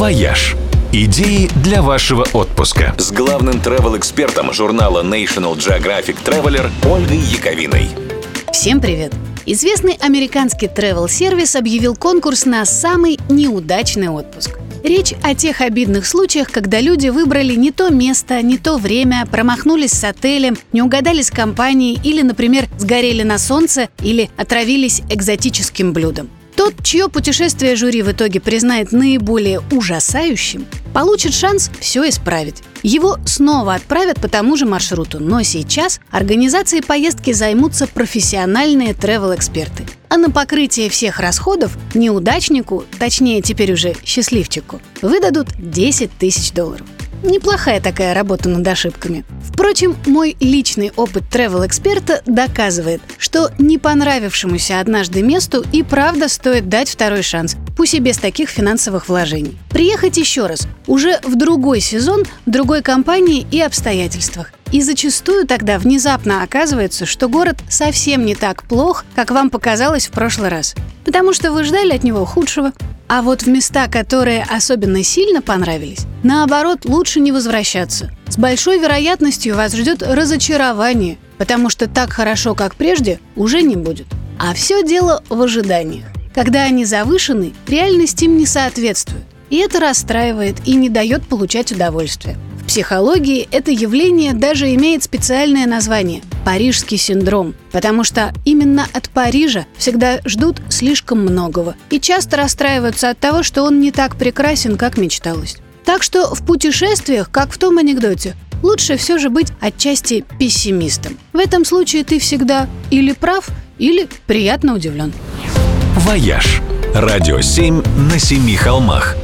«Вояж». Идеи для вашего отпуска. С главным travel-экспертом журнала National Geographic Traveler Ольгой Яковиной. Всем привет! Известный американский travel-сервис объявил конкурс на самый неудачный отпуск. Речь о тех обидных случаях, когда люди выбрали не то место, не то время, промахнулись с отелем, не угадали с компанией или, например, сгорели на солнце или отравились экзотическим блюдом. Тот, чье путешествие жюри в итоге признает наиболее ужасающим, получит шанс все исправить. Его снова отправят по тому же маршруту, но сейчас организацией поездки займутся профессиональные travel-эксперты. А на покрытие всех расходов неудачнику, точнее теперь уже счастливчику, выдадут $10 000. Неплохая такая работа над ошибками. Впрочем, мой личный опыт travel-эксперта доказывает, что не понравившемуся однажды месту и правда стоит дать второй шанс, пусть и без таких финансовых вложений. Приехать еще раз, уже в другой сезон, в другой компании и обстоятельствах. И зачастую тогда внезапно оказывается, что город совсем не так плох, как вам показалось в прошлый раз, потому что вы ждали от него худшего. А вот в места, которые особенно сильно понравились, наоборот, лучше не возвращаться. С большой вероятностью вас ждет разочарование, потому что так хорошо, как прежде, уже не будет. А все дело в ожиданиях. Когда они завышены, реальность им не соответствует. И это расстраивает и не дает получать удовольствие. В психологии это явление даже имеет специальное название – «Парижский синдром», потому что именно от Парижа всегда ждут слишком многого и часто расстраиваются от того, что он не так прекрасен, как мечталось. Так что в путешествиях, как в том анекдоте, лучше все же быть отчасти пессимистом. В этом случае ты всегда или прав, или приятно удивлен. «Вояж» – радио 7 на 7 холмах.